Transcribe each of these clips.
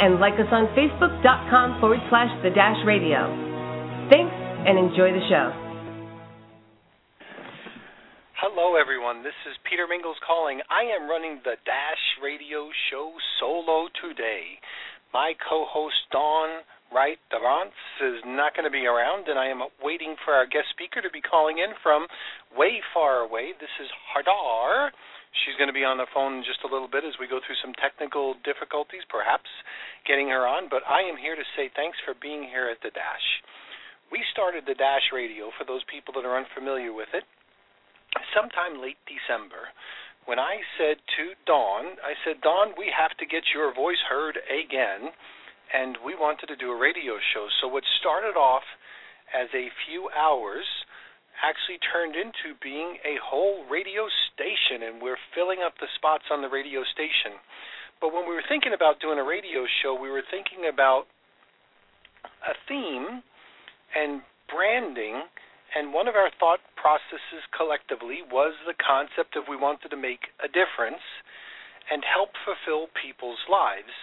And like us on Facebook.com/The Dash Radio. Thanks, and enjoy the show. Hello, everyone. This is Peter Mingils calling. I am running the Dash Radio Show solo today. My co-host, Dawn Wright-deBrantes, is not going to be around, and I am waiting for our guest speaker to be calling in from way far away. This is Hadar. She's going to be on the phone in just a little bit as we go through some technical difficulties, perhaps getting her on. But I am here to say thanks for being here at The Dash. We started The Dash Radio, for those people that are unfamiliar with it, sometime late December, when I said to Dawn, Dawn, we have to get your voice heard again, and we wanted to do a radio show. So what started off as a few hours actually turned into being a whole radio station, and we're filling up the spots on the radio station. But when we were thinking about doing a radio show, we were thinking about a theme and branding, and one of our thought processes collectively was the concept of we wanted to make a difference and help fulfill people's lives.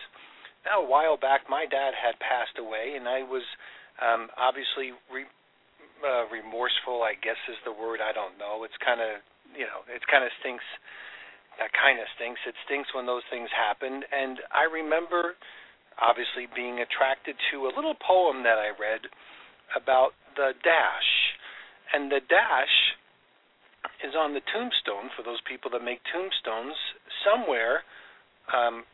Now, a while back, my dad had passed away, and I was obviously remorseful, I guess is the word. I don't know. It's kind of, it kind of stinks. That kind of stinks. It stinks when those things happen. And I remember, obviously, being attracted to a little poem that I read about the dash. And the dash is on the tombstone, for those people that make tombstones, somewhere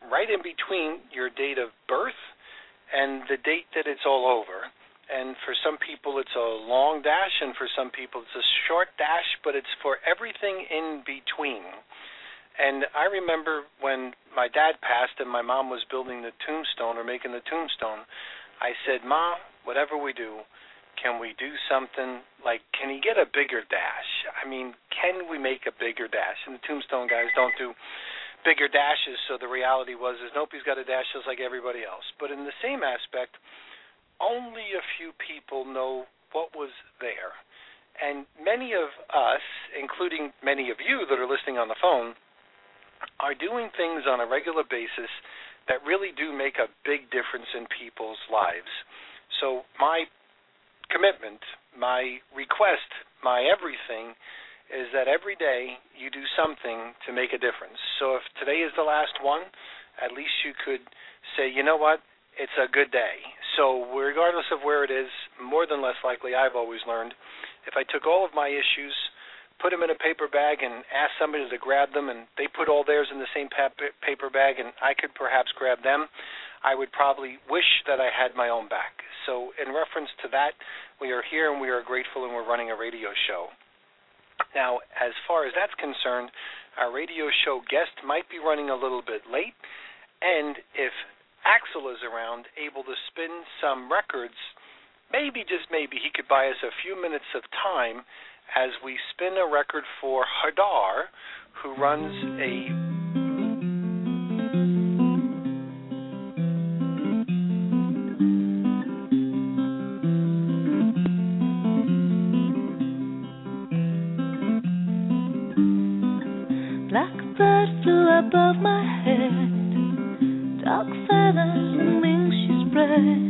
right in between your date of birth and the date that it's all over. And for some people, it's a long dash, and for some people, it's a short dash, but it's for everything in between. And I remember when my dad passed and my mom was building the tombstone or making the tombstone, I said, Ma, whatever we do, can we do something like, can he get a bigger dash? I mean, can we make a bigger dash? And the tombstone guys don't do bigger dashes, so the reality was is nobody's got a dash just like everybody else. But in the same aspect, only a few people know what was there. And many of us, including many of you that are listening on the phone, are doing things on a regular basis that really do make a big difference in people's lives. So my commitment, my request, my everything is that every day you do something to make a difference. So if today is the last one, at least you could say, you know what, it's a good day. So regardless of where it is, more than less likely, I've always learned, if I took all of my issues, put them in a paper bag and asked somebody to grab them, and they put all theirs in the same paper bag and I could perhaps grab them, I would probably wish that I had my own back. So in reference to that, we are here and we are grateful and we're running a radio show. Now, as far as that's concerned, our radio show guest might be running a little bit late, and if Axel is around, able to spin some records, maybe, just maybe, he could buy us a few minutes of time as we spin a record for Hadar, who runs a... Blackbird flew above my head, dark feathers and wings she spread.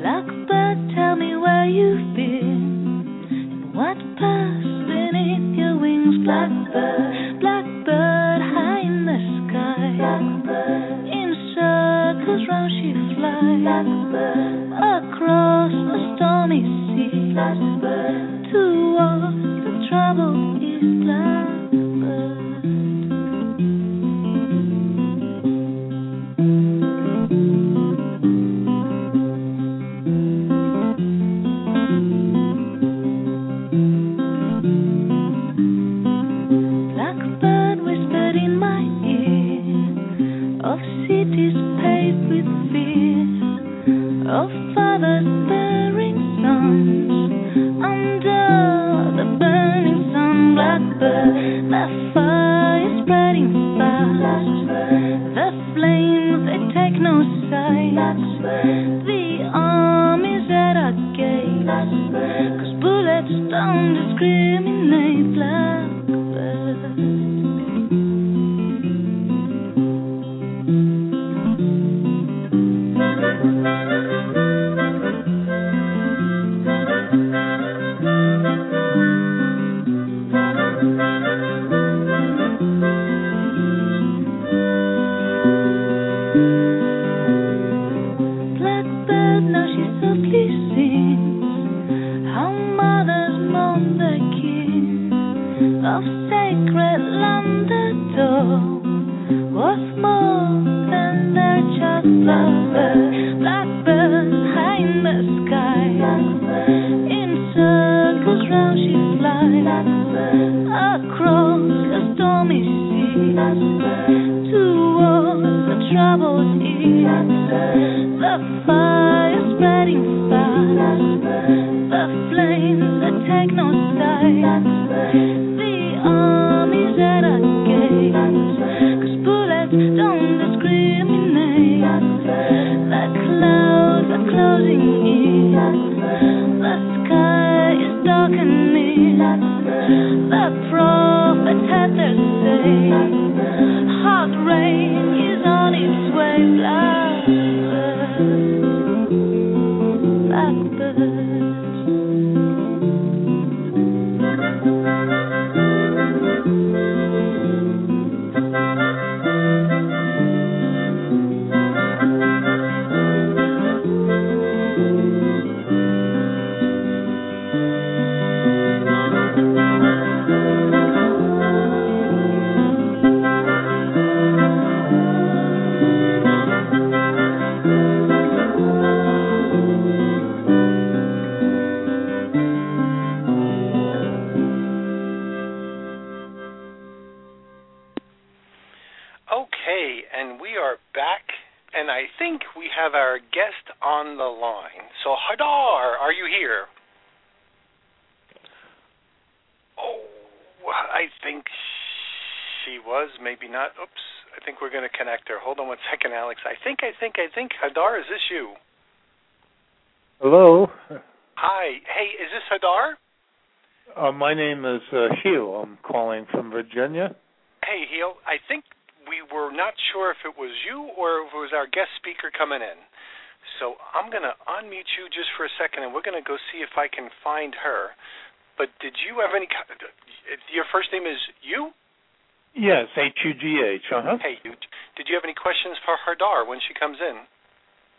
Blackbird, tell me where you've been and what passed beneath your wings. Blackbird, blackbird, high in the sky. Blackbird, in circles round she flies. Blackbird, across the stormy sea. Blackbird, towards the troubled east. Blackbird. Of cities paved with fear. of fathers bearing sons under the burning sun. Blackbird, the fire spreading fast, the flames they take no sight. The army's at our gate, 'cause bullets don't discriminate. Blackbird. I think, Hadar, is this you? Hello? Hi. Hey, is this Hadar? My name is Heel. I'm calling from Virginia. Hey, Heel. I think we were not sure if it was you or if it was our guest speaker coming in. So I'm going to unmute you just for a second, and we're going to go see if I can find her. But did you have any – your first name is you? Yes, Hugh. Uh-huh. Hey, Hugh. Did you have any questions for Hadar when she comes in?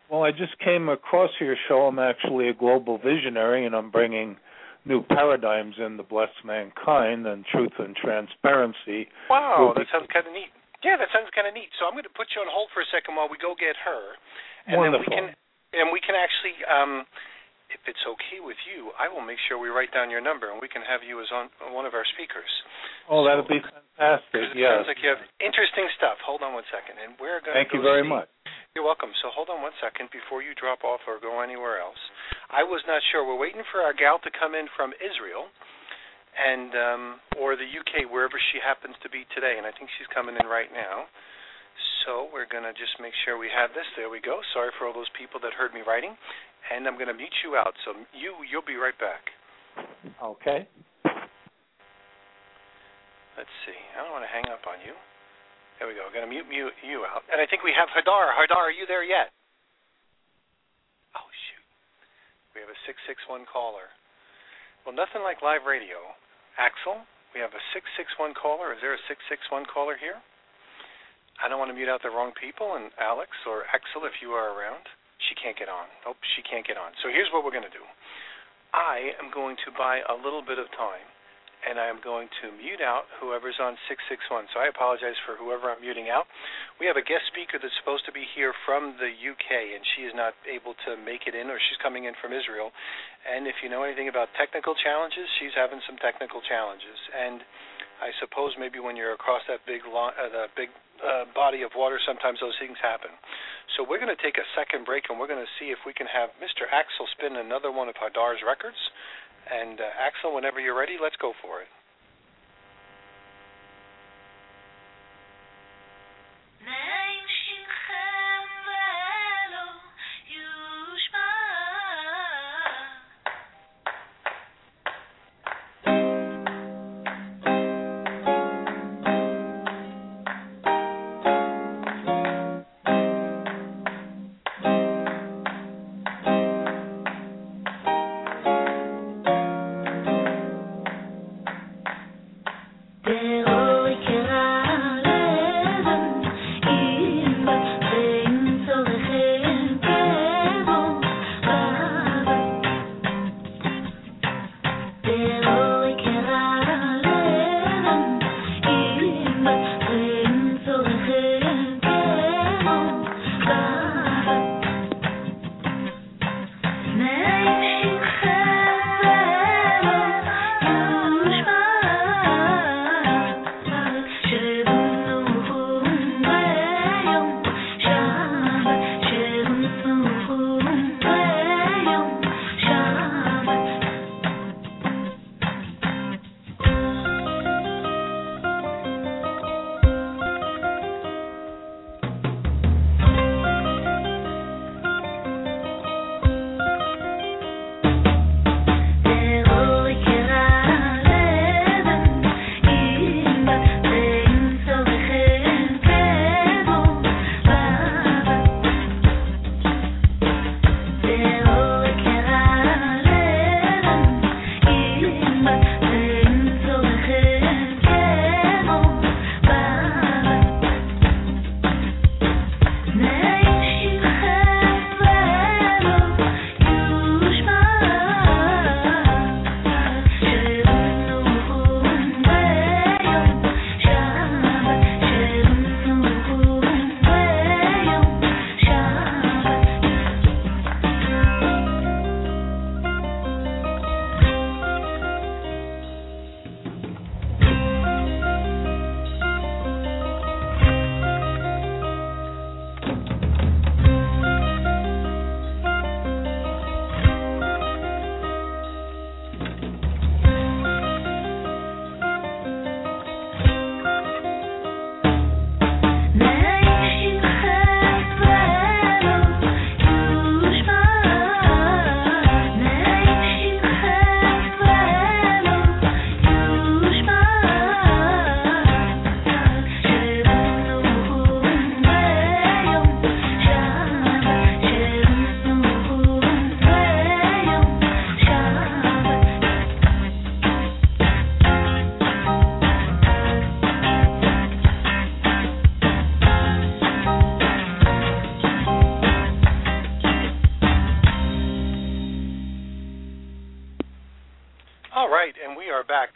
Well, I just came across your show. I'm actually a global visionary, and I'm bringing new paradigms in to bless mankind, and truth and transparency. Wow, that sounds kind of neat. Yeah, that sounds kind of neat. So I'm going to put you on hold for a second while we go get her. And wonderful. And we can actually, if it's okay with you, I will make sure we write down your number, and we can have you as on one of our speakers. Oh, so, that would be fantastic, yeah. Sounds like you have interesting stuff. Hold on one second. And we're going Thank to go you very see. Much. You're welcome. So hold on one second before you drop off or go anywhere else. I was not sure. We're waiting for our gal to come in from Israel and or the UK, wherever she happens to be today, and I think she's coming in right now. So we're going to just make sure we have this. There we go. Sorry for all those people that heard me writing. And I'm going to mute you out, so you'll be right back. Okay. Let's see. I don't want to hang up on you. There we go. I'm going to mute you out. And I think we have Hadar. Hadar, are you there yet? Oh, shoot. We have a 661 caller. Well, nothing like live radio. Axel, we have a 661 caller. Is there a 661 caller here? I don't want to mute out the wrong people. And Alex or Axel, if you are around. She can't get on. Nope, she can't get on. So here's what we're going to do. I am going to buy a little bit of time, and I am going to mute out whoever's on 661. So I apologize for whoever I'm muting out. We have a guest speaker that's supposed to be here from the UK, and she is not able to make it in, or she's coming in from Israel. And if you know anything about technical challenges, she's having some technical challenges. And I suppose maybe when you're across that big body of water, sometimes those things happen. So we're going to take a second break, and we're going to see if we can have Mr. Axel spin another one of Hadar's records. And Axel, whenever you're ready, let's go for it.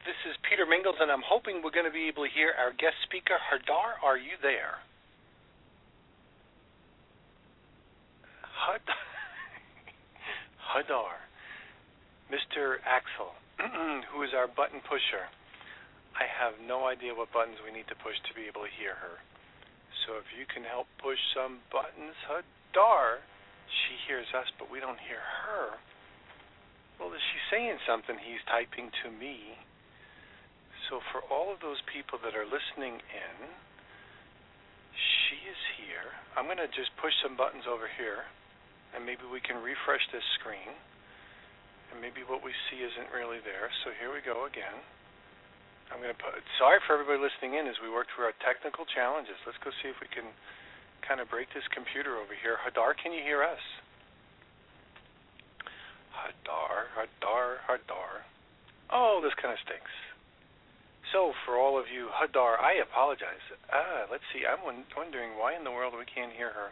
This is Peter Mingils, and I'm hoping we're going to be able to hear our guest speaker. Hadar, are you there? Hadar. Mr. Axel, who is our button pusher. I have no idea what buttons we need to push to be able to hear her. So if you can help push some buttons, Hadar, she hears us, but we don't hear her. Well, is she saying something he's typing to me? So for all of those people that are listening in, she is here. I'm going to just push some buttons over here, and maybe we can refresh this screen, and maybe what we see isn't really there. So here we go again. I'm going to put, sorry for everybody listening in as we work through our technical challenges. Let's go see if we can kind of break this computer over here. Hadar, can you hear us? Hadar, Hadar, Hadar. Oh, this kind of stinks. So, for all of you, Hadar, I apologize. Let's see, I'm wondering why in the world we can't hear her.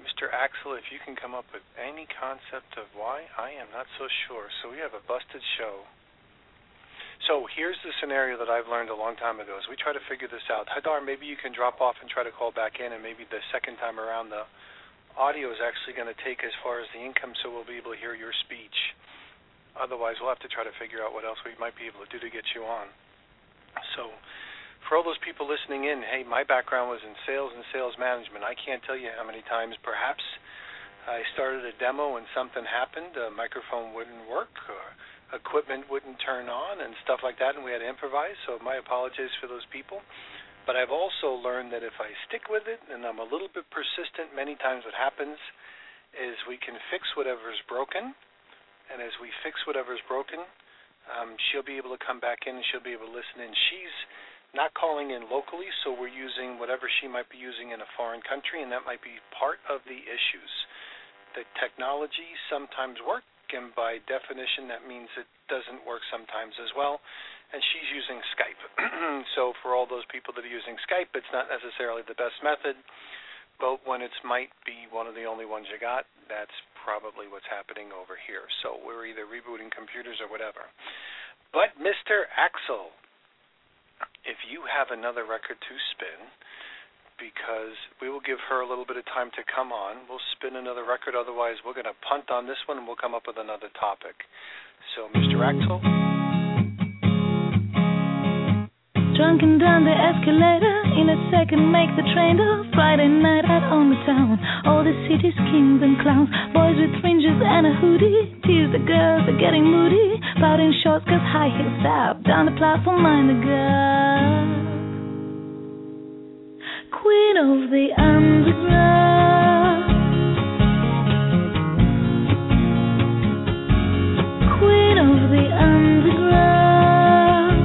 Mr. Axel, if you can come up with any concept of why, I am not so sure. So we have a busted show. So here's the scenario that I've learned a long time ago. As we try to figure this out, Hadar, maybe you can drop off and try to call back in, and maybe the second time around the audio is actually going to take as far as the income, so we'll be able to hear your speech. Otherwise, we'll have to try to figure out what else we might be able to do to get you on. So for all those people listening in, hey, my background was in sales and sales management. I can't tell you how many times perhaps I started a demo and something happened, a microphone wouldn't work or equipment wouldn't turn on and stuff like that, and we had to improvise, so my apologies for those people. But I've also learned that if I stick with it and I'm a little bit persistent, many times what happens is we can fix whatever's broken, and as we fix whatever's broken, she'll be able to come back in and she'll be able to listen in. She's not calling in locally, so we're using whatever she might be using in a foreign country, and that might be part of the issues. The technology sometimes works, and by definition, that means it doesn't work sometimes as well, and she's using Skype. So for all those people that are using Skype, it's not necessarily the best method, but when it might be one of the only ones you got, that's probably what's happening over here. So we're either rebooting computers or whatever. But Mr. Axel, if you have another record to spin, because we will give her a little bit of time to come on. We'll spin another record, otherwise we're going to punt on this one and we'll come up with another topic. So, Mr. Axel. Drunken down the escalator, in a second make the train to Friday night out on the town. All the city's kings and clowns, boys with fringes and a hoodie. Tease the girls are getting moody, pouting shorts cause high heels up. Down the platform, mind the girls. Queen of the Underground, Queen of the Underground.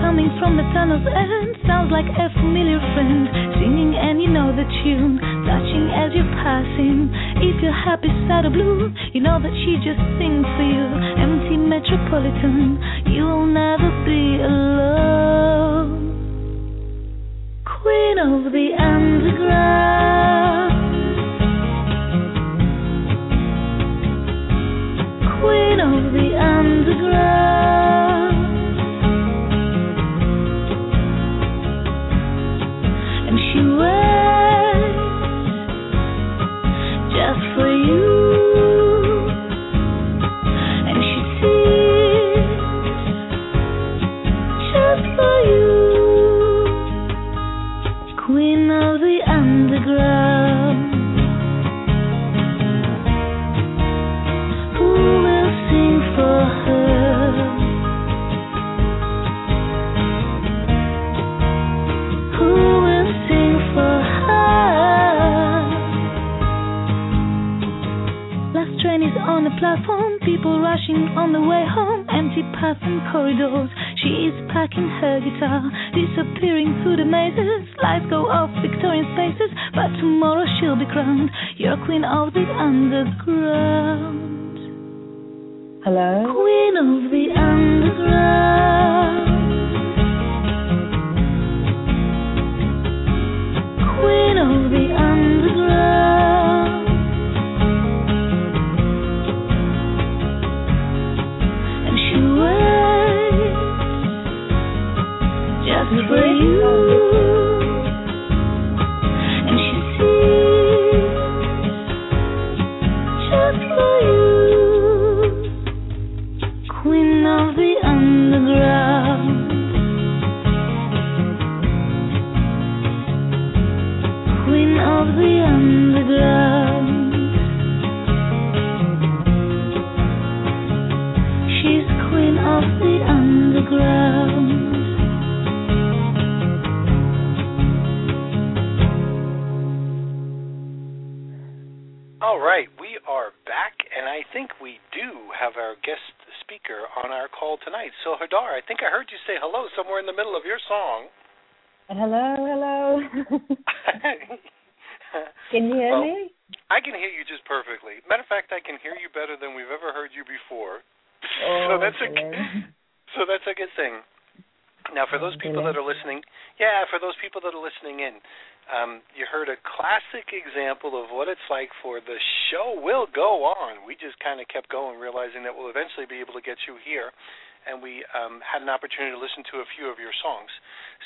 Coming from the tunnel's end, sounds like a familiar friend, singing and you know the tune, touching as you're passing. If you're happy, sad or blue, you know that she just sings for you. Empty metropolitan, you'll never be alone. Queen of the Underground, Queen of the Underground. People rushing on the way home, empty paths and corridors. She is packing her guitar, disappearing through the mazes. Lights go off, Victorian spaces, but tomorrow she'll be crowned. You're Queen of the Underground. Hello? Queen of the Underground, Queen of the Underground. For you. So, Hadar, I think I heard you say hello somewhere in the middle of your song. Hello, hello. Can you hear me? I can hear you just perfectly. Matter of fact, I can hear you better than we've ever heard you before. Oh, so that's a good thing. Now, for those people that are listening, in, you heard a classic example of what it's like for the show will go on. We just kind of kept going, realizing that we'll eventually be able to get you here, and we had an opportunity to listen to a few of your songs.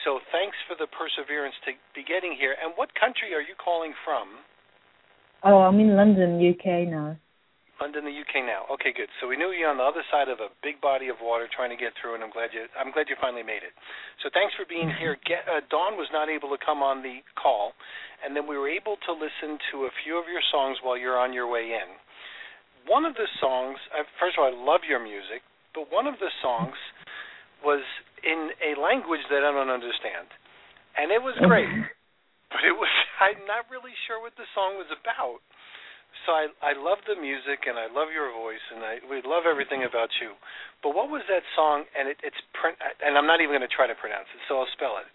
So thanks for the perseverance to be getting here. And what country are you calling from? Oh, I'm in London, UK now. London, the UK now. Okay, good. So we knew you're on the other side of a big body of water trying to get through, and I'm glad you finally made it. So thanks for being here. Dawn was not able to come on the call, and then we were able to listen to a few of your songs while you're on your way in. One of the songs, first of all, I love your music, but one of the songs was in a language that I don't understand, and it was great, but I'm not really sure what the song was about. So I love the music, and I love your voice, and we love everything about you. But what was that song? And and I'm not even going to try to pronounce it, so I'll spell it.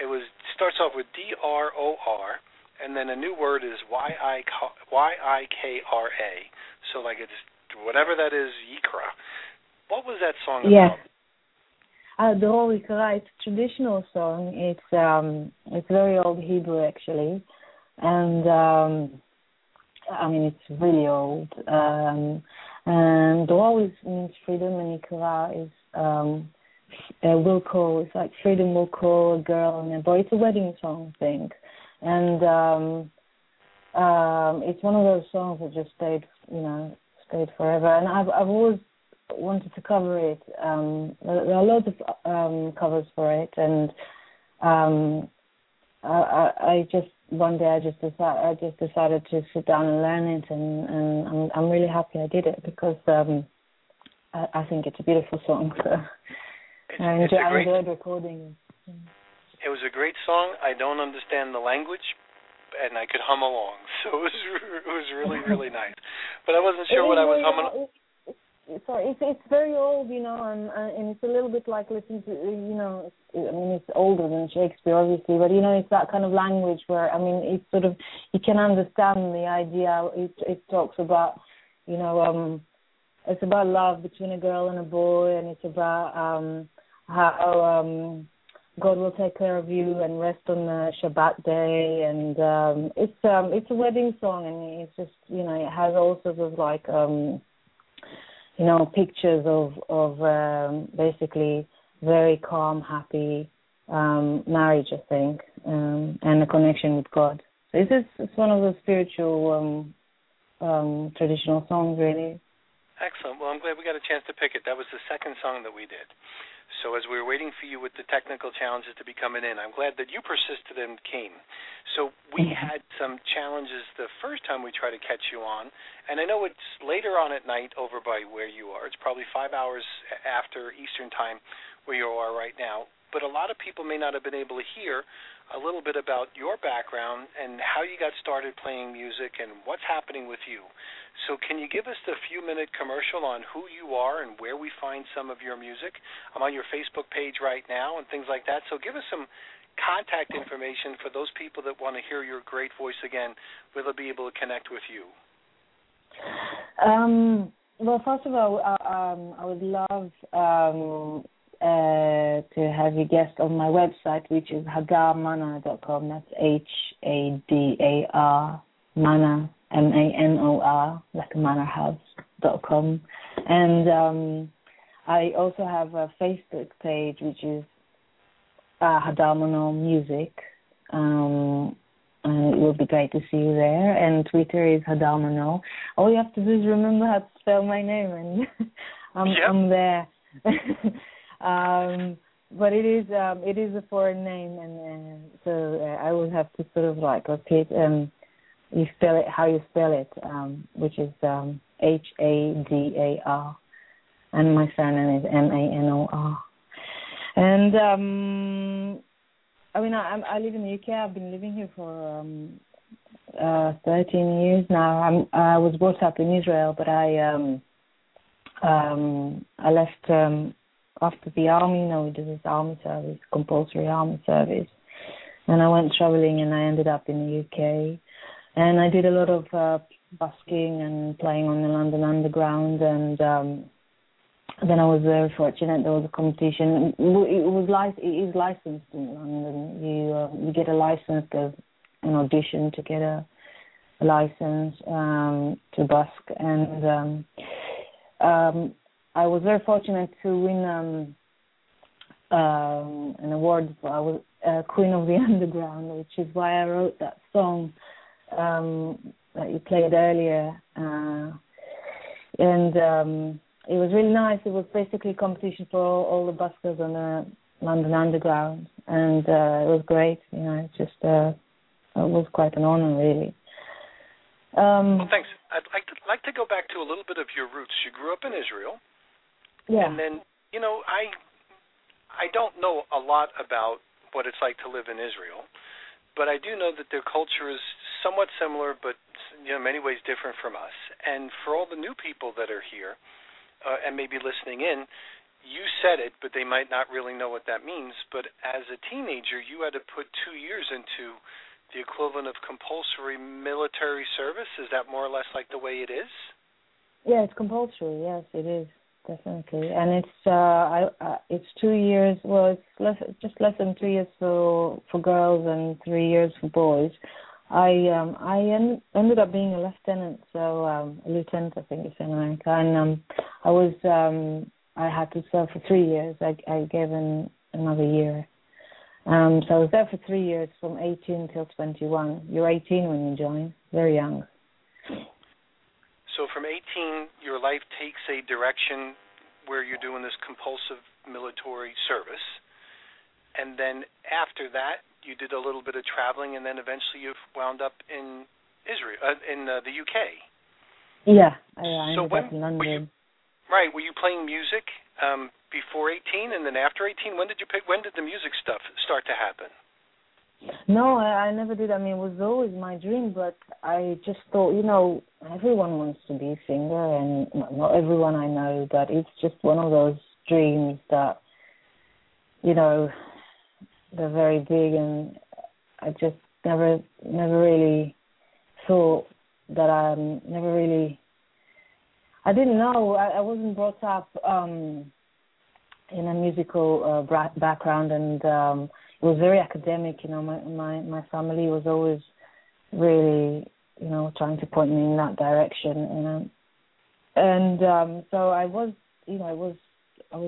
It starts off with D-R-O-R, and then a new word is Y-I-K-R-A. So like it's whatever that is, Yikra. What was that song about? Dror Yikra, it's a traditional song. It's very old Hebrew, actually. And... it's really old. And Dror means freedom, and Yikra is will call. It's like freedom will call a girl and a boy. It's a wedding song, I think. And it's one of those songs that just stayed forever. And I've always wanted to cover it. There are loads of covers for it, and I just decided to sit down and learn it, and I'm really happy I did it, because I think it's a beautiful song. So I enjoyed recording. It was a great song. I don't understand the language, and I could hum along, so it was really, really nice. But I wasn't sure what I was humming. Sorry, it's very old, and it's a little bit like listening to, it's older than Shakespeare, obviously, but, it's that kind of language where, it's sort of, you can understand the idea. It talks about, it's about love between a girl and a boy, and it's about how God will take care of you and rest on the Shabbat day, and it's a wedding song, and it's just, it has all sorts of, like... pictures of basically very calm, happy marriage, I think, and a connection with God. So it's one of the spiritual traditional songs, really. Excellent. Well, I'm glad we got a chance to pick it. That was the second song that we did. So as we were waiting for you with the technical challenges to be coming in, I'm glad that you persisted and came. So we had some challenges the first time we tried to catch you on, and I know it's later on at night over by where you are. It's probably 5 hours after Eastern time where you are right now. But a lot of people may not have been able to hear a little bit about your background and how you got started playing music and what's happening with you. So can you give us the few-minute commercial on who you are and where we find some of your music? I'm on your Facebook page right now and things like that. So give us some contact information for those people that want to hear your great voice again, where they'll be able to connect with you. Well, first of all, I would love... to have you guest on my website, which is hadarmanor.com. That's H-A-D-A-R, manor, M-A-N-O-R, like a manor house.com. And I also have a Facebook page, which is Hadar Manor Music. And it will be great to see you there. And Twitter is Hadar Manor. All you have to do is remember how to spell my name, and I'm there. But it is a foreign name, and so I will have to sort of like repeat. You spell it how you spell it, which is H-A-D-A-R, and my surname is M-A-N-O-R. And I live in the UK. I've been living here for 13 years now. I was brought up in Israel, but I left. After the army, we did this army service, compulsory army service. And I went traveling, and I ended up in the UK. And I did a lot of busking and playing on the London Underground. And then I was very fortunate. There was a competition. It is licensed in London. You get a license, there's an audition to get a license to busk. And... I was very fortunate to win an award for Queen of the Underground, which is why I wrote that song that you played earlier. And it was really nice. It was basically a competition for all the buskers on the London Underground. And it was great. You know, it's just, it was quite an honor, really. Well, thanks. I'd like to go back to a little bit of your roots. You grew up in Israel. Yeah. And then, you know, I don't know a lot about what it's like to live in Israel, but I do know that their culture is somewhat similar, but you know, in many ways different from us. And for all the new people that are here and maybe listening in, you said it, but they might not really know what that means. But as a teenager, you had to put 2 years into the equivalent of compulsory military service. Is that more or less like the way it is? Yeah, it's compulsory. Yes, it is. Definitely, and it's 2 years. Well, it's just less than 2 years for girls and 3 years for boys. I ended up being a lieutenant, so a lieutenant, I think, is in America, and I had to serve for 3 years. I gave in another year, so I was there for 3 years, from 18 till 21. You're 18 when you join, very young. So from 18, your life takes a direction where you're doing this compulsive military service. And then after that, you did a little bit of traveling, and then eventually you've wound up in Israel, in the UK. Yeah, I ended up in London. Were you playing music before 18 and then after 18? When did the music stuff start to happen? No, I never did. I mean, it was always my dream, but I just thought, you know, everyone wants to be a singer, and not everyone I know, but it's just one of those dreams that, you know, they're very big, and I just never really thought that I didn't know. I wasn't brought up in a musical background, and it was very academic, you know. My family was always really, you know, trying to point me in that direction, you know. And so I was, you know, I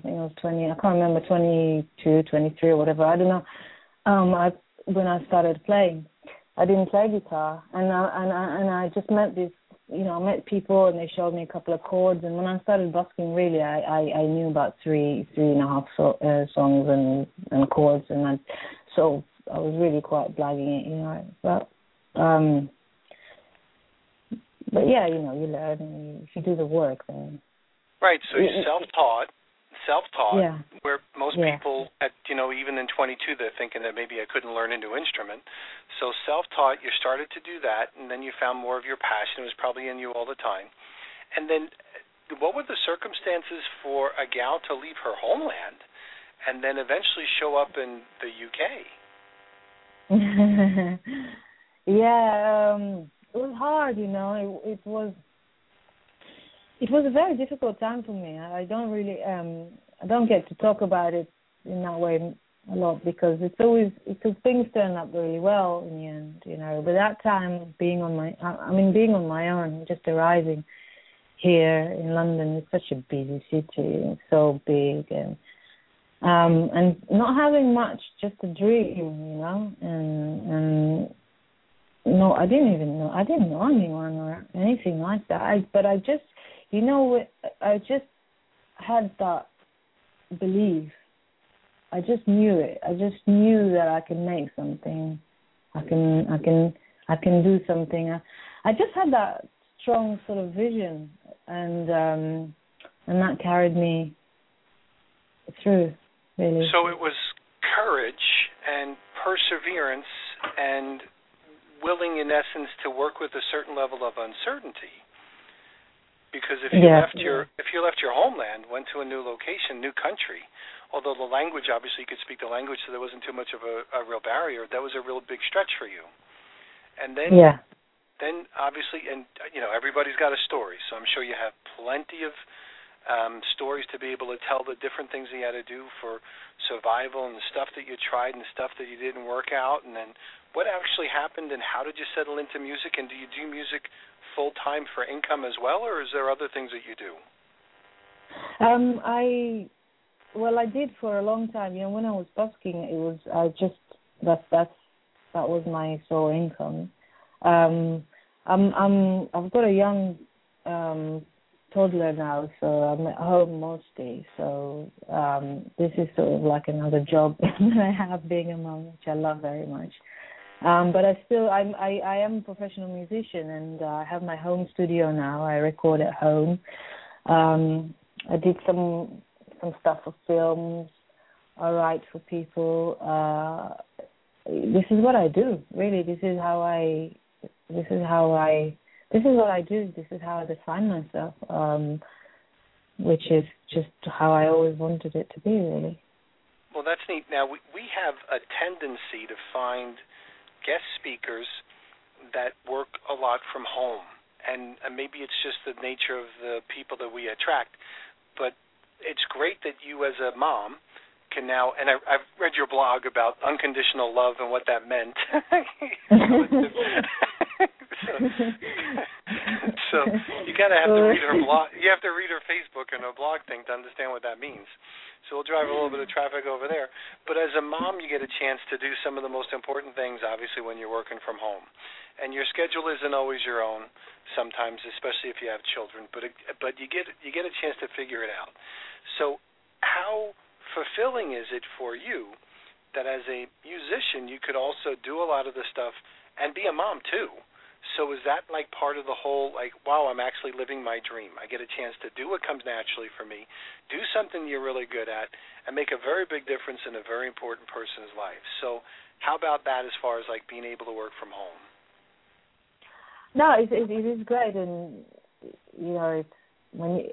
think I was 20, I can't remember, 22, 23 or whatever, I don't know. When I started playing, I didn't play guitar, and I just met this, you know, I met people and they showed me a couple of chords, and when I started busking, really, I knew about three and a half songs and chords, and I was really quite blagging it, you know. But yeah, you know, you learn, and if you do the work, then right. So you're self-taught, yeah. Where most people, at you know, even in 22, they're thinking that maybe I couldn't learn a new instrument. So self-taught, you started to do that, and then you found more of your passion. It was probably in you all the time. And then what were the circumstances for a gal to leave her homeland and then eventually show up in the UK? Yeah, it was hard, you know. It was a very difficult time for me. I don't really, I don't get to talk about it in that way a lot, because because things turn up really well in the end, you know. But that time, being on my own, just arriving here in London, it's such a busy city, it's so big, and not having much, just a dream, you know, and no, I didn't know anyone or anything like that. You know, I just had that belief. I just knew it. I just knew that I can make something. I can do something. I just had that strong sort of vision, and that carried me through, really. So it was courage and perseverance and willing, in essence, to work with a certain level of uncertainty. Because if you left your homeland, went to a new location, new country, although the language, obviously you could speak the language, so there wasn't too much of a real barrier. That was a real big stretch for you. And then, then obviously, and you know, everybody's got a story, so I'm sure you have plenty of stories to be able to tell, the different things you had to do for survival and the stuff that you tried and the stuff that you didn't work out, and then what actually happened and how did you settle into music, and do you do music full-time for income as well, or is there other things that you do? I did for a long time. You know, when I was busking, that was my sole income. I've got a young toddler now, so I'm at home most days. So this is sort of like another job that I have, being a mom, which I love very much. But I still, I am a professional musician, and I have my home studio now. I record at home. I did some stuff for films. I write for people. This is what I do, really. This is what I do. This is how I define myself, which is just how I always wanted it to be, really. Well, that's neat. Now, we have a tendency to find guest speakers that work a lot from home, and maybe it's just the nature of the people that we attract. But it's great that you, as a mom, can now, and I've read your blog about unconditional love and what that meant. so you kind of have to read her blog. You have to read her Facebook and her blog thing to understand what that means. So we'll drive a little bit of traffic over there. But as a mom, you get a chance to do some of the most important things, obviously, when you're working from home. And your schedule isn't always your own sometimes, especially if you have children. But you get a chance to figure it out. So how fulfilling is it for you that as a musician you could also do a lot of this stuff and be a mom too? So is that like part of the whole, like, wow, I'm actually living my dream. I get a chance to do what comes naturally for me, do something you're really good at, and make a very big difference in a very important person's life. So how about that as far as like being able to work from home? No, it is great, and you know, it's when you,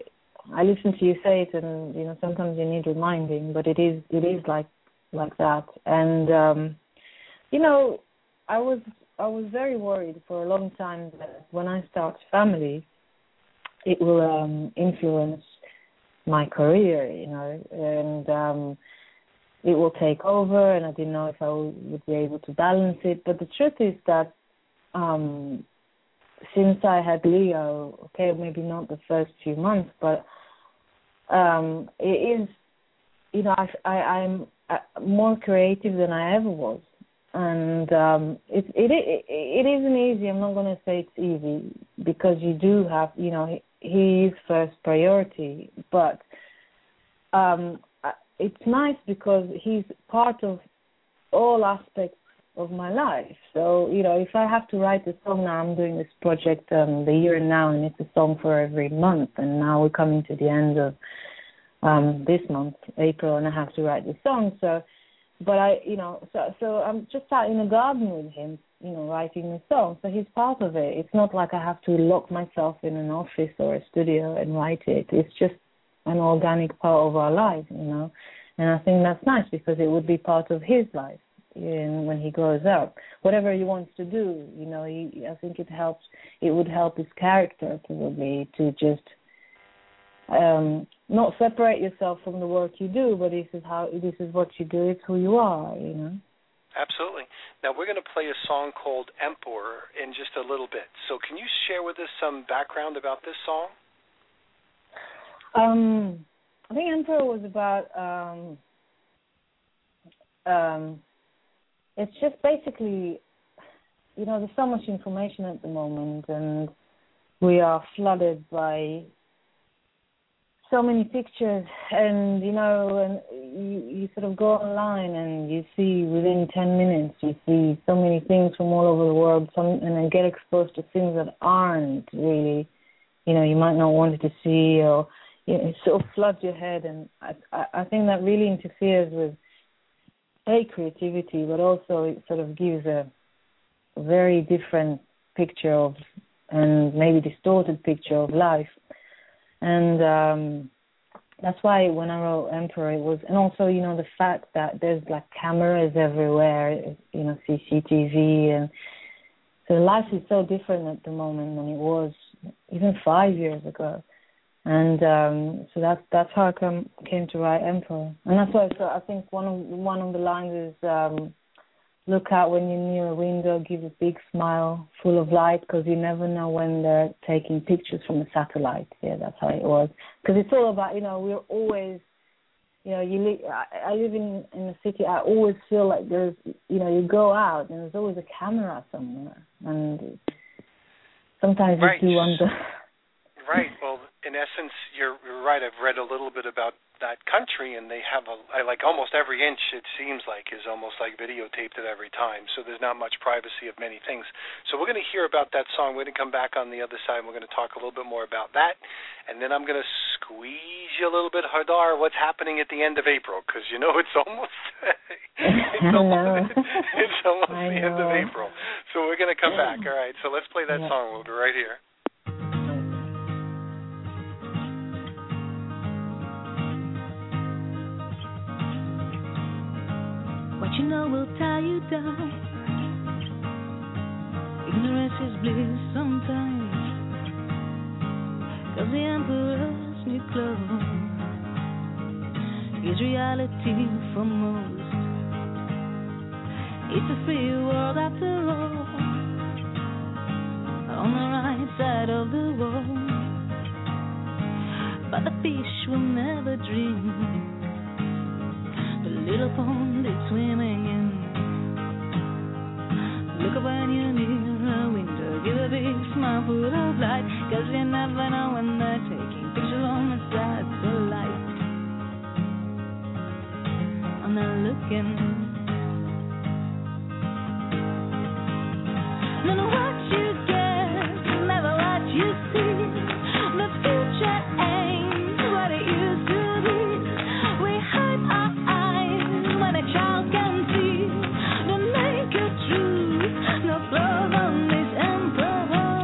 I listen to you say it, and you know sometimes you need reminding, but it is like that. And you know, I was very worried for a long time that when I start family, it will influence my career, you know, and it will take over. And I didn't know if I would be able to balance it. But the truth is that since I had Leo, okay, maybe not the first few months, but it is, you know, I'm more creative than I ever was, and it isn't easy. I'm not going to say it's easy, because you do have, you know, he is first priority, but it's nice because he's part of all aspects of my life. So, you know, if I have to write a song now, I'm doing this project the year now, and it's a song for every month, and now we're coming to the end of this month, April, and I have to write this song. So, but I, you know, so I'm just out in the garden with him, you know, writing the song. So he's part of it. It's not like I have to lock myself in an office or a studio and write it. It's just an organic part of our life, you know. And I think that's nice, because it would be part of his life. And when he grows up, whatever he wants to do, you know, I think it helps. It would help his character probably to just not separate yourself from the work you do, but this is what you do. It's who you are, you know. Absolutely. Now we're going to play a song called Emperor in just a little bit. So can you share with us some background about this song? I think Emperor was about. It's just basically, you know, there's so much information at the moment, and we are flooded by so many pictures, and, you know, and you sort of go online and you see within 10 minutes, you see so many things from all over the world, and then get exposed to things that aren't really, you know, you might not want to see, or, you know, it sort of floods your head, and I think that really interferes with creativity, but also it sort of gives a very different picture of, and maybe distorted picture of life. And that's why when I wrote Emperor, it was, and also, you know, the fact that there's like cameras everywhere, you know, CCTV, and so life is so different at the moment than it was even 5 years ago. And so that's how I came to write Emperor. And that's why I think one of the lines is, look out when you're near a window, give a big smile full of light, because you never know when they're taking pictures from a satellite. Yeah, that's how it was. Because it's all about, you know, we're always, you know, I live in a city, I always feel like there's, you know, you go out and there's always a camera somewhere. And sometimes you do wonder... Right. Well, in essence, you're right. I've read a little bit about that country, and they have like almost every inch, it seems like, is almost like videotaped at every time. So there's not much privacy of many things. So we're going to hear about that song. We're going to come back on the other side, and we're going to talk a little bit more about that. And then I'm going to squeeze you a little bit, Hadar, what's happening at the end of April, because you know it's almost the end of April. So we're going to come back. All right. So let's play that song. We'll be right here. You know will tie you down. Ignorance is bliss sometimes, 'cause the emperor's new clothes is reality for most. It's a free world after all, on the right side of the wall. But the fish will never dream little pond is swimming in. Look up when you're near a window, give a big smile full of light, 'cause you never know when they're taking pictures on the side of the light. I'm not looking. No, no, what you get, never what you see. The future ain't what it used to be. We hide our child can see the naked truth, the love on this emperor.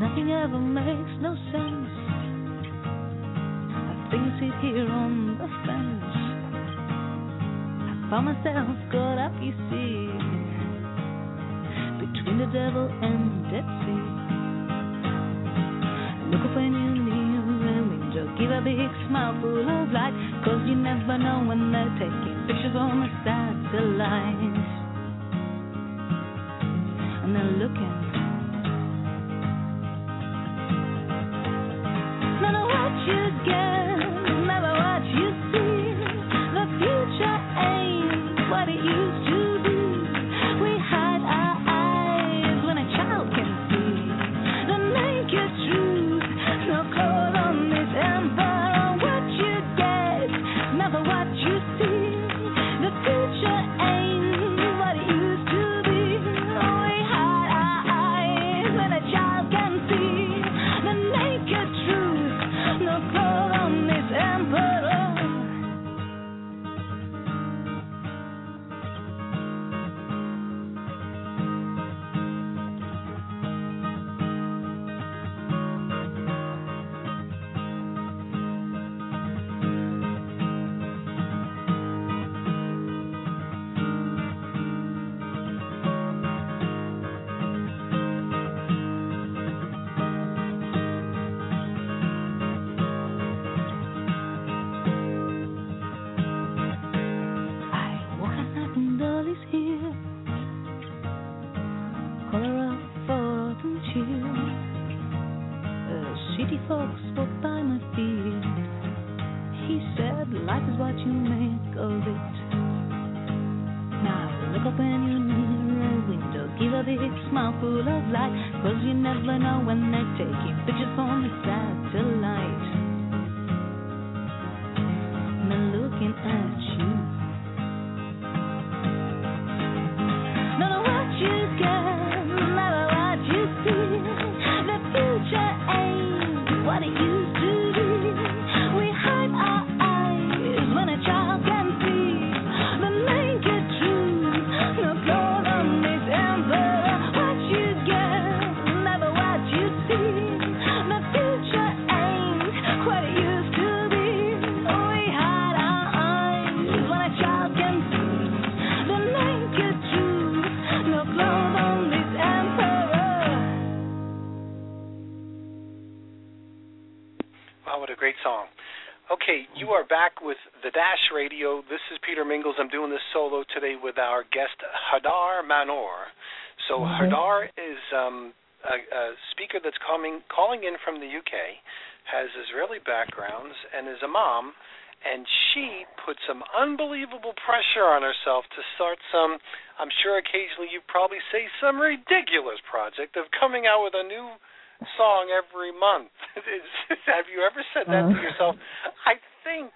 Nothing ever makes no sense. I think I sit here on the fence. I found myself caught up, you see, between the devil and Dead Sea. Look up when you're near a window, give a big smile full of light, 'cause you never know when they're taking pictures on the satellite. And they're looking. No, no, what you get, never what you see. The future ain't what it used to be. We hide our eyes when a child can see the naked truth. Call on this emperor, what you get, never what you see. The future ain't what it used to be. We hide our eyes when a child can see the naked truth. No call on this Dash Radio. This is Peter Mingils. I'm doing this solo today with our guest Hadar Manor. So Hadar is a speaker that's calling in from the UK, has Israeli backgrounds, and is a mom. and she put some unbelievable pressure on herself to start some, I'm sure occasionally you probably say, some ridiculous project of coming out with a new song every month. Have you ever said that to yourself? I think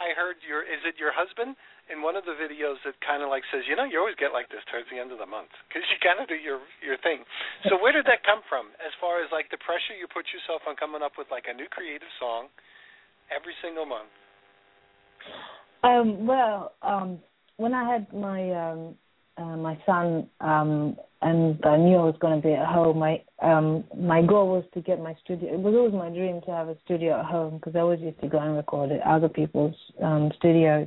I heard is it your husband in one of the videos that kind of like says, you know, you always get like this towards the end of the month because you kind of do your thing. So where did that come from as far as like the pressure you put yourself on coming up with like a new creative song every single month? When I had my my son and I knew I was going to be at home, my goal was to get my studio. It was always my dream to have a studio at home because I always used to go and record at other people's studios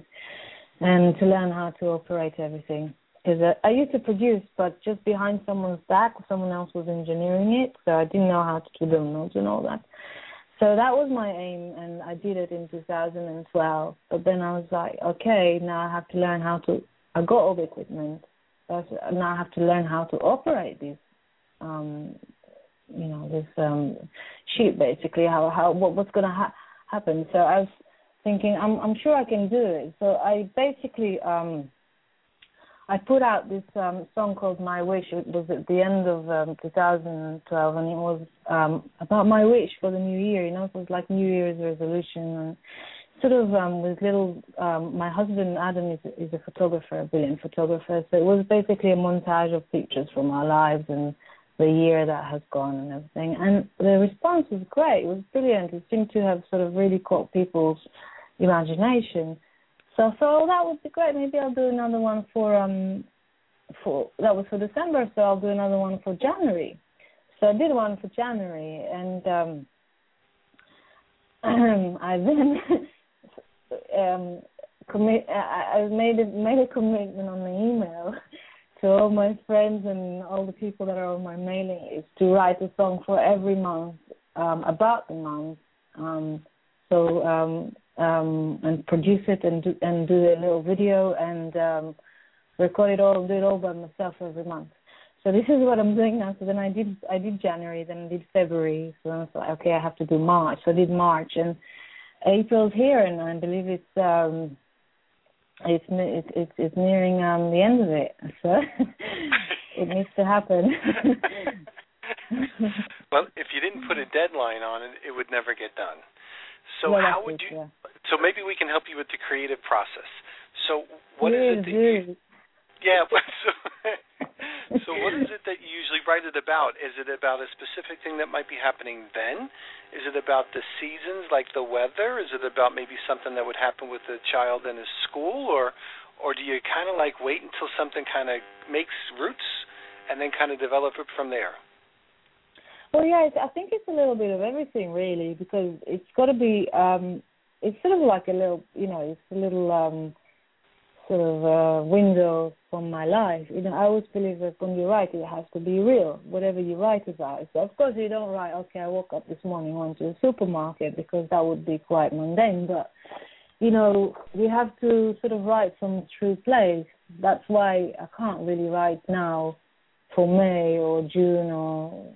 and to learn how to operate everything. Because I used to produce, but just behind someone's back, someone else was engineering it, so I didn't know how to keep them notes and all that. So that was my aim, and I did it in 2012. But then I was like, okay, now I have to learn how to – I got all the equipment. Now I have to learn how to operate this, shoot, basically, what's going to happen. So I was thinking, I'm sure I can do it. So I basically I put out this song called My Wish. It was at the end of 2012, and it was about my wish for the new year. You know, it was like New Year's resolution, and sort of with little. My husband Adam is a photographer, a brilliant photographer. So it was basically a montage of pictures from our lives and the year that has gone and everything. And the response was great. It was brilliant. It seemed to have sort of really caught people's imagination. So I thought, oh, that would be great. Maybe I'll do another one for that was for December. So I'll do another one for January. So I did one for January, and I then. I made a commitment on the email to all my friends and all the people that are on my mailing list to write a song for every month about the month, and produce it and do a little video and record it all, do it all by myself every month. So this is what I'm doing now. So then I did January, then I did February. So I was like, okay, I have to do March. So I did March and. April's here, and I believe it's nearing the end of it, so it needs to happen. Well, if you didn't put a deadline on it, it would never get done. So well, how would you? Yeah. So maybe we can help you with the creative process. So what is it that you? Yeah. So what is it that you usually write it about? Is it about a specific thing that might be happening then? Is it about the seasons, like the weather? Is it about maybe something that would happen with the child in his school? Or do you kind of like wait until something kind of makes roots and then kind of develop it from there? Well, yeah, I think it's a little bit of everything, really, because it's got to be it's sort of like a little, you know, it's a little sort of window from my life. You know, I always believe that when you write, it has to be real, whatever you write about. So, of course, you don't write, okay, I woke up this morning, went to the supermarket, because that would be quite mundane. But, you know, we have to sort of write from true place. That's why I can't really write now for May or June or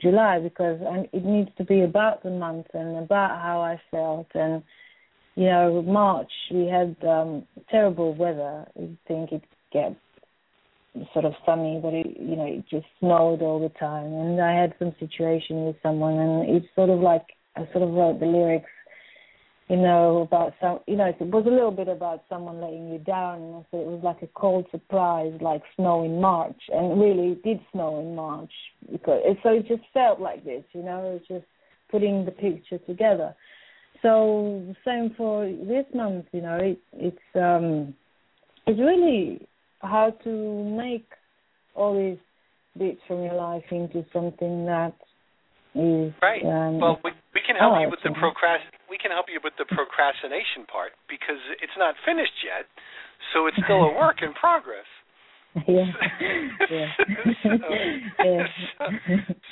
July, because it needs to be about the month and about how I felt. And you know, March, we had terrible weather. We think it gets sort of sunny, but it, you know, it just snowed all the time. And I had some situation with someone, and it's sort of like I sort of wrote the lyrics, you know, about some, you know, it was a little bit about someone letting you down. And so it was like a cold surprise, like snow in March, and really it did snow in March. Because so it just felt like this, you know, it's just putting the picture together. So the same for this month, you know, it's really how to make all these bits from your life into something that is right. Well, we can help you with the procrastination part because it's not finished yet, so it's still a work in progress. Yeah. So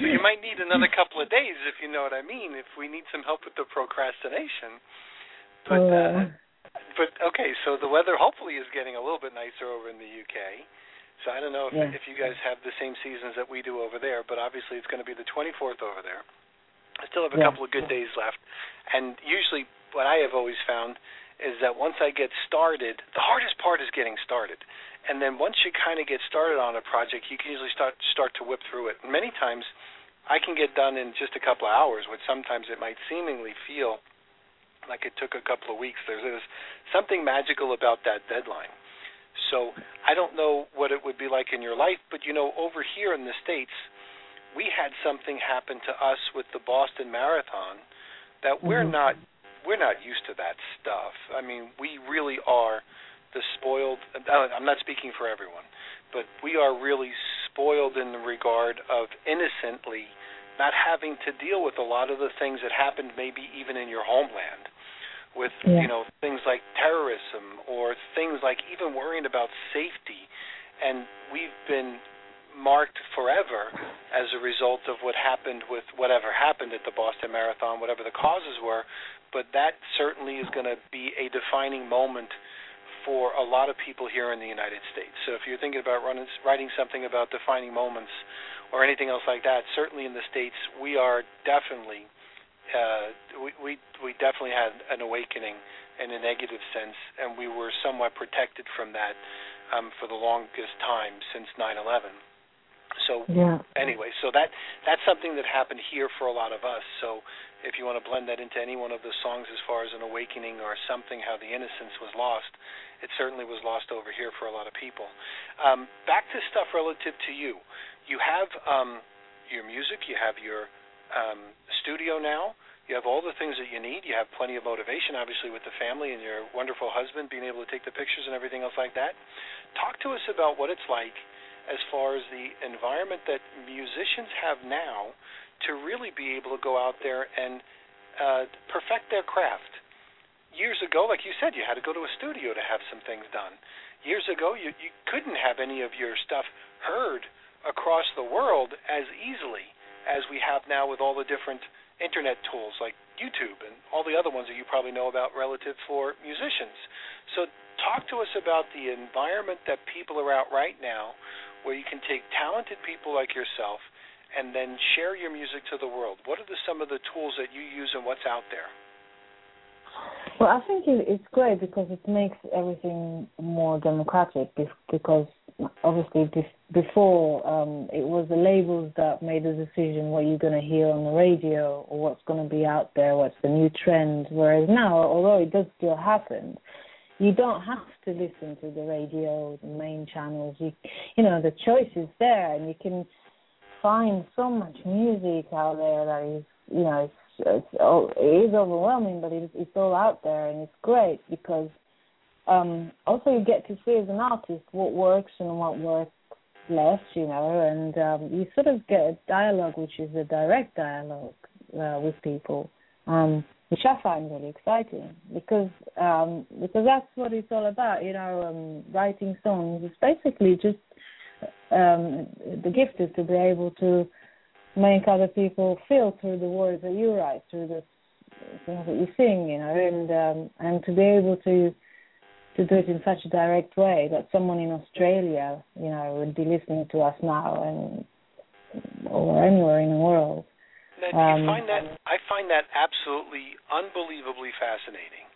you might need another couple of days, if you know what I mean, if we need some help with the procrastination. But okay, so the weather hopefully is getting a little bit nicer over in the UK. So I don't know if you guys have the same seasons that we do over there, but obviously it's going to be the 24th over there. I still have a couple of good days left. And usually what I have always found is that once I get started, the hardest part is getting started. And then once you kind of get started on a project, you can usually start to whip through it. Many times I can get done in just a couple of hours, which sometimes it might seemingly feel like it took a couple of weeks. There's something magical about that deadline. So I don't know what it would be like in your life, but, you know, over here in the States, we had something happen to us with the Boston Marathon that we're not used to that stuff. I mean, we really are the spoiled – I'm not speaking for everyone, but we are really spoiled in the regard of innocently not having to deal with a lot of the things that happened maybe even in your homeland. With, you know, things like terrorism or things like even worrying about safety. And we've been marked forever as a result of what happened with whatever happened at the Boston Marathon, whatever the causes were. But that certainly is going to be a defining moment for a lot of people here in the United States. So if you're thinking about writing something about defining moments or anything else like that, certainly in the States we are definitely... we definitely had an awakening in a negative sense, and we were somewhat protected from that for the longest time since 9/11. So anyway, so that's something that happened here for a lot of us. So if you want to blend that into any one of the songs as far as an awakening or something, how the innocence was lost, it certainly was lost over here for a lot of people. Back to stuff relative to you. You have your music, you have your studio now. You have all the things that you need. You have plenty of motivation, obviously, with the family and your wonderful husband being able to take the pictures and everything else like that. Talk to us about what it's like as far as the environment that musicians have now to really be able to go out there and perfect their craft. Years ago, like you said, you had to go to a studio to have some things done. Years ago, you couldn't have any of your stuff heard across the world as easily as we have now with all the different internet tools like YouTube and all the other ones that you probably know about relative for musicians. So talk to us about the environment that people are out right now where you can take talented people like yourself and then share your music to the world. What are some of the tools that you use and what's out there? Well, I think it's great because it makes everything more democratic because obviously before it was the labels that made the decision what you're going to hear on the radio or what's going to be out there, what's the new trend, whereas now, although it does still happen, you don't have to listen to the radio, the main channels. You know, the choice is there and you can find so much music out there that is, you know, it is overwhelming, but it's all out there, and it's great because also you get to see as an artist what works and what works less, you know, and you sort of get a dialogue which is a direct dialogue with people, which I find really exciting because that's what it's all about, you know, writing songs. It's basically just the gift is to be able to make other people feel through the words that you write, through the things that you sing, you know, and to be able to do it in such a direct way that someone in Australia, you know, would be listening to us now and or anywhere in the world. Now, I find that absolutely unbelievably fascinating.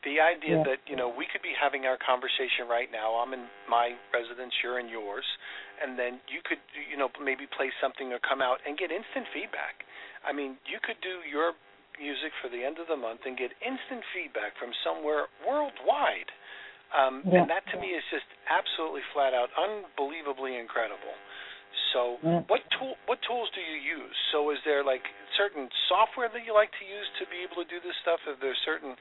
The idea that, you know, we could be having our conversation right now. I'm in my residence, you're in yours, and then you could, you know, maybe play something or come out and get instant feedback. I mean, you could do your music for the end of the month and get instant feedback from somewhere worldwide. And that to me is just absolutely flat out unbelievably incredible. So what tools do you use? So is there like certain software that you like to use to be able to do this stuff? Are there certain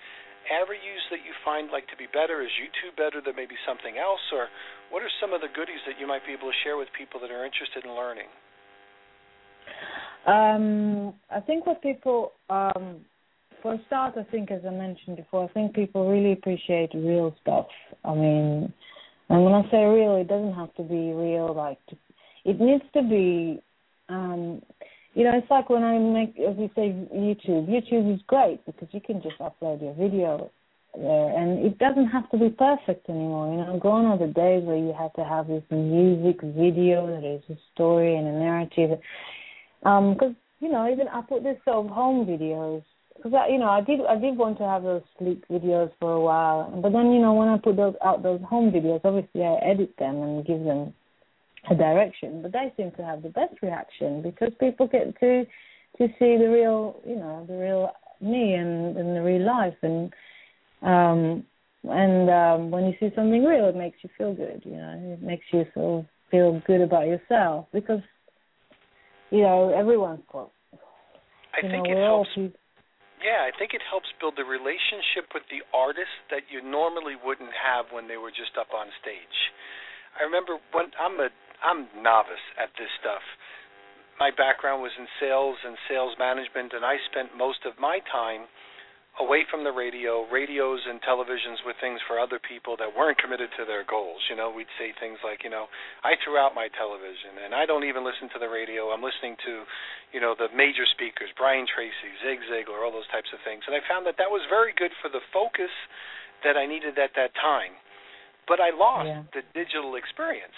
ever use that you find like to be better? Is YouTube better than maybe something else? Or what are some of the goodies that you might be able to share with people that are interested in learning? I think what people, for a start, I think, as I mentioned before, I think people really appreciate real stuff. I mean, and when I say real, it doesn't have to be real. Like, it needs to be... you know, it's like when I make, as you say, YouTube. YouTube is great because you can just upload your video there, and it doesn't have to be perfect anymore. You know, gone are the days where you have to have this music video that is a story and a narrative. Because, you know, even I put this sort of home videos Cause I did want to have those sleep videos for a while, but then when I put out those home videos, obviously I edit them and give them a direction. But they seem to have the best reaction because people get to see the real, the real me and the real life. And when you see something real, it makes you feel good. It makes you sort of feel good about yourself because everyone's got. I think it helps build a relationship with the artist that you normally wouldn't have when they were just up on stage. I remember when I'm novice at this stuff. My background was in sales and sales management, and I spent most of my time away from the radios and televisions with things for other people that weren't committed to their goals. We'd say things like, I threw out my television and I don't even listen to the radio. I'm listening to, the major speakers, Brian Tracy, Zig Ziglar, all those types of things. And I found that was very good for the focus that I needed at that time. But I lost the digital experience.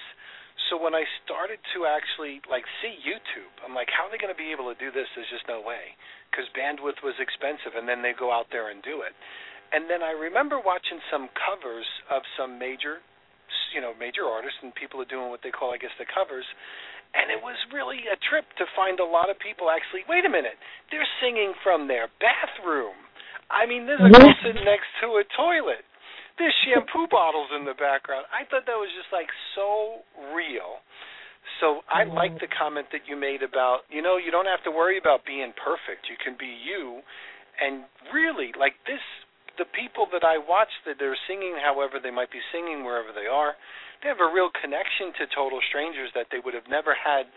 So when I started to actually see YouTube, I'm like, how are they going to be able to do this? There's just no way, because bandwidth was expensive, and then they go out there and do it. And then I remember watching some covers of some major artists, and people are doing what they call, the covers. And it was really a trip to find a lot of people actually, wait a minute, they're singing from their bathroom. There's a girl sitting next to a toilet. There's shampoo bottles in the background. I thought that was just so real. So I like the comment that you made about, you don't have to worry about being perfect. You can be you. And really, this, the people that I watch that they're singing, however they might be singing wherever they are, they have a real connection to total strangers that they would have never had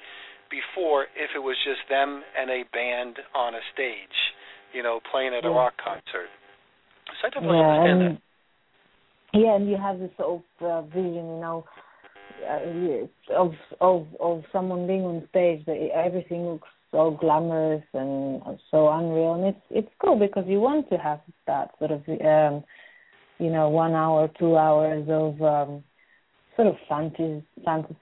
before if it was just them and a band on a stage, playing at a rock concert. So I definitely understand that. Yeah, and you have this sort of vision, of someone being on stage that everything looks so glamorous and so unreal, and it's cool because you want to have that sort of 1 hour, 2 hours of sort of fantasy,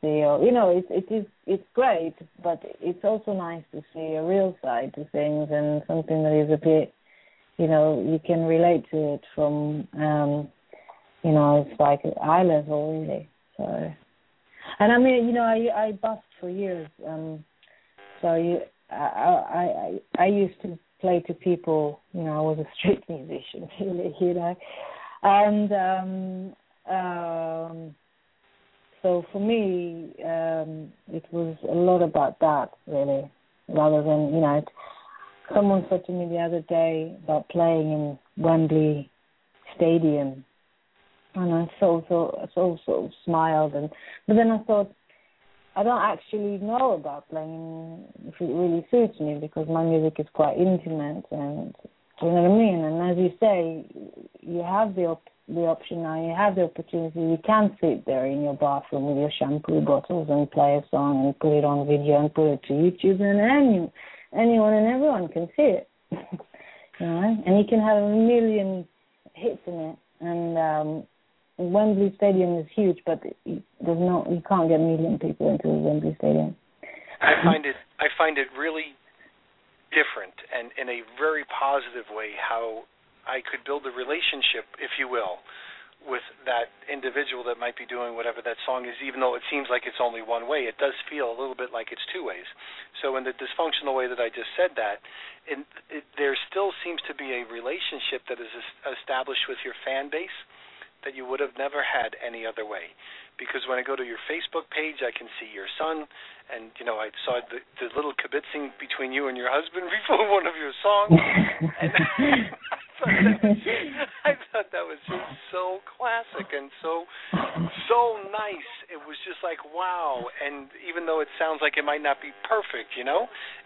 or it's great, but it's also nice to see a real side to things and something that is a bit, you can relate to it from. It's like eye level, really. So, and I bussed for years. I used to play to people. I was a street musician, really. And so for me, it was a lot about that, really, rather than someone said to me the other day about playing in Wembley Stadium. And I so smiled, but then I thought, I don't actually know about playing if it really suits me because my music is quite intimate, and do you know what I mean? And as you say, you have the option now, you have the opportunity, you can sit there in your bathroom with your shampoo bottles and play a song and put it on video and put it to YouTube, and anyone and everyone can see it, and you can have a million hits in it, and Wembley Stadium is huge, but you can't get a million people into Wembley Stadium. I find it really different, and in a very positive way, how I could build a relationship, if you will, with that individual that might be doing whatever that song is, even though it seems like it's only one way. It does feel a little bit like it's two ways. So in the dysfunctional way that I just said that, there still seems to be a relationship that is established with your fan base that you would have never had any other way. Because when I go to your Facebook page, I can see your son, and, I saw the little kibitzing between you and your husband before one of your songs. And I thought that was just so classic and so nice. It was just like, wow. And even though it sounds like it might not be perfect,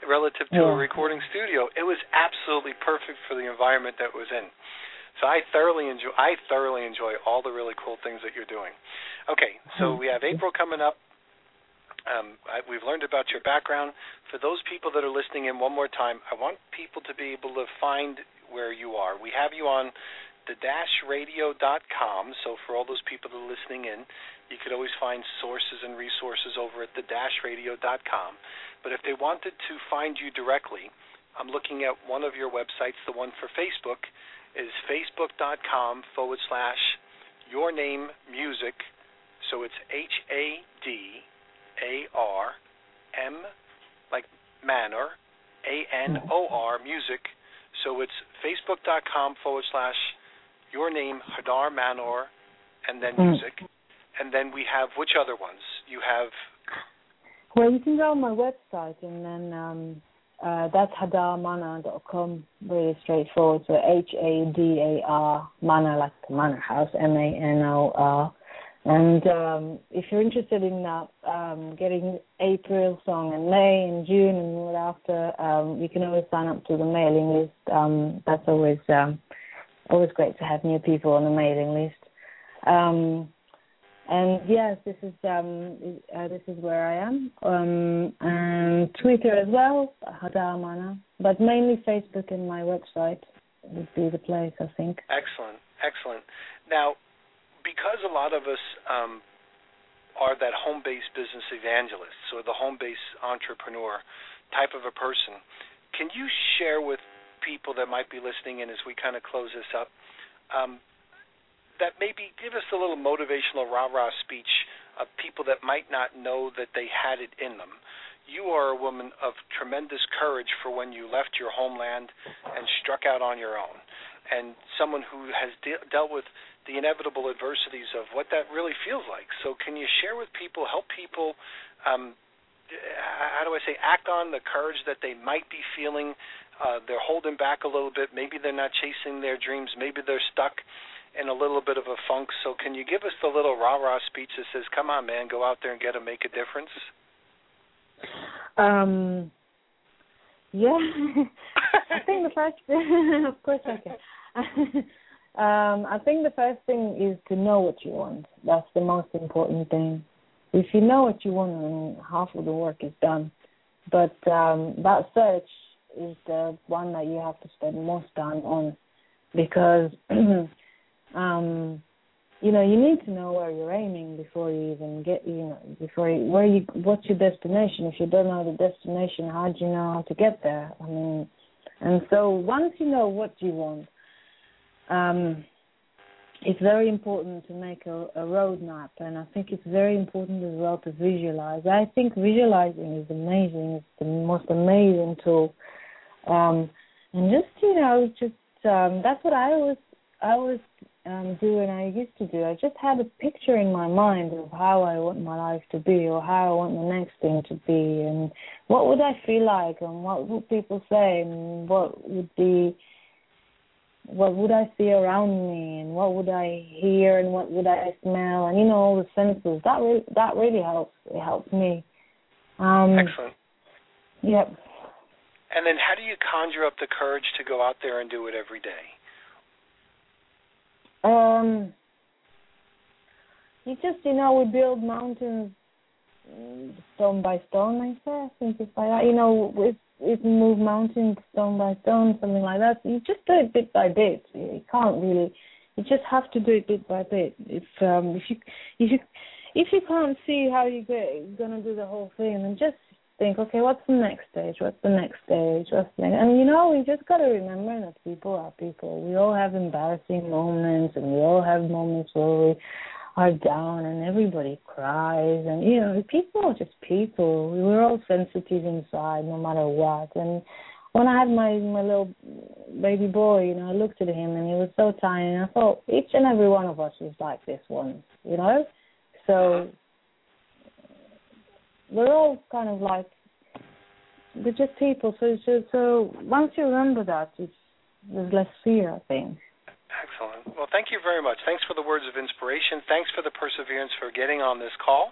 relative to a recording studio, it was absolutely perfect for the environment that it was in. So I thoroughly enjoy all the really cool things that you're doing. Okay, so we have April coming up. We've learned about your background. For those people that are listening in one more time, I want people to be able to find where you are. We have you on thedashradio.com, so for all those people that are listening in, you could always find sources and resources over at thedashradio.com. But if they wanted to find you directly, I'm looking at one of your websites, the one for Facebook, is facebook.com/yournamemusic. So it's Hadar, like Manor, ANOR, music. So it's facebook.com/yourname, Hadar Manor, and then music. And then we have which other ones? You have... Well, you can go on my website, and then that's hadarmanor.com, really straightforward. So Hadar Manor, like the manor house, MANOR. And if you're interested in that, getting April song and May and June and all after, you can always sign up to the mailing list. That's always great to have new people on the mailing list. And yes, this is where I am. And Twitter as well, Hadar Manor, but mainly Facebook and my website would be the place, I think. Excellent. Now, because a lot of us are that home-based business evangelist, or the home-based entrepreneur type of a person, can you share with people that might be listening in as we kind of close this up, that maybe give us a little motivational rah-rah speech of people that might not know that they had it in them? You are a woman of tremendous courage for when you left your homeland and struck out on your own, and someone who has dealt with the inevitable adversities of what that really feels like. So can you share with people, help people, act on the courage that they might be feeling? They're holding back a little bit. Maybe they're not chasing their dreams. Maybe they're stuck in a little bit of a funk. So can you give us the little rah-rah speech that says, come on, man, go out there and get them, make a difference? Yeah. I think the first thing, of course I can. I think the first thing is to know what you want. That's the most important thing. If you know what you want, then half of the work is done. But that search is the one that you have to spend most time on, because you need to know where you're aiming before you even get, what's your destination. If you don't know the destination, how do you know how to get there? I mean, and so once you know what you want, it's very important to make a roadmap, and I think it's very important as well to visualize. I think visualizing is amazing. It's the most amazing tool. That's what I always do, and I used to do. I just had a picture in my mind of how I want my life to be, or how I want the next thing to be, and what would I feel like, and what would people say, and what would I see around me, and what would I hear, and what would I smell, and all the senses. That really helps. It helps me. Excellent. Yep. And then, how do you conjure up the courage to go out there and do it every day? We build mountains stone by stone, I think it's like that. If you move mountains stone by stone, something like that, you just do it bit by bit. You can't really. You just have to do it bit by bit. If you can't see how you're gonna do the whole thing, then just think, okay, what's the next stage? And we just gotta remember that people are people. We all have embarrassing moments, and we all have moments where we are down, and everybody cries, and people are just people. We were all sensitive inside, no matter what. And when I had my little baby boy, I looked at him, and he was so tiny, and I thought each and every one of us is like this one, So we're all kind of like, we're just people. So once you remember that, there's less fear, I think. Excellent. Well, thank you very much. Thanks for the words of inspiration. Thanks for the perseverance for getting on this call.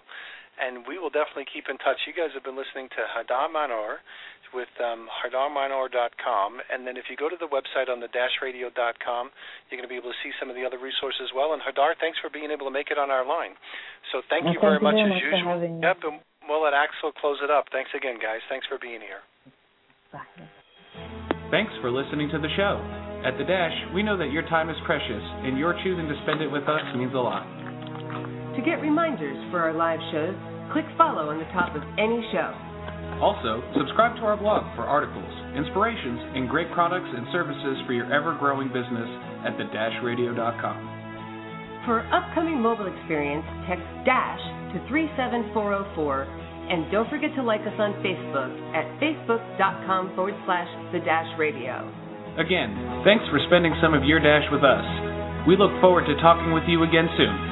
And we will definitely keep in touch. You guys have been listening to Hadar Manor with hadarmanor.com. And then if you go to the website on thedashradio.com, you're going to be able to see some of the other resources as well. And Hadar, thanks for being able to make it on our line. So thank you very much as usual. Yep, and we'll let Axel close it up. Thanks again, guys. Thanks for being here. Bye. Thanks for listening to the show. At The Dash, we know that your time is precious, and your choosing to spend it with us means a lot. To get reminders for our live shows, click follow on the top of any show. Also, subscribe to our blog for articles, inspirations, and great products and services for your ever-growing business at thedashradio.com. For upcoming mobile experience, text DASH to 37404, and don't forget to like us on Facebook at facebook.com/thedashradio. Again, thanks for spending some of your Dash with us. We look forward to talking with you again soon.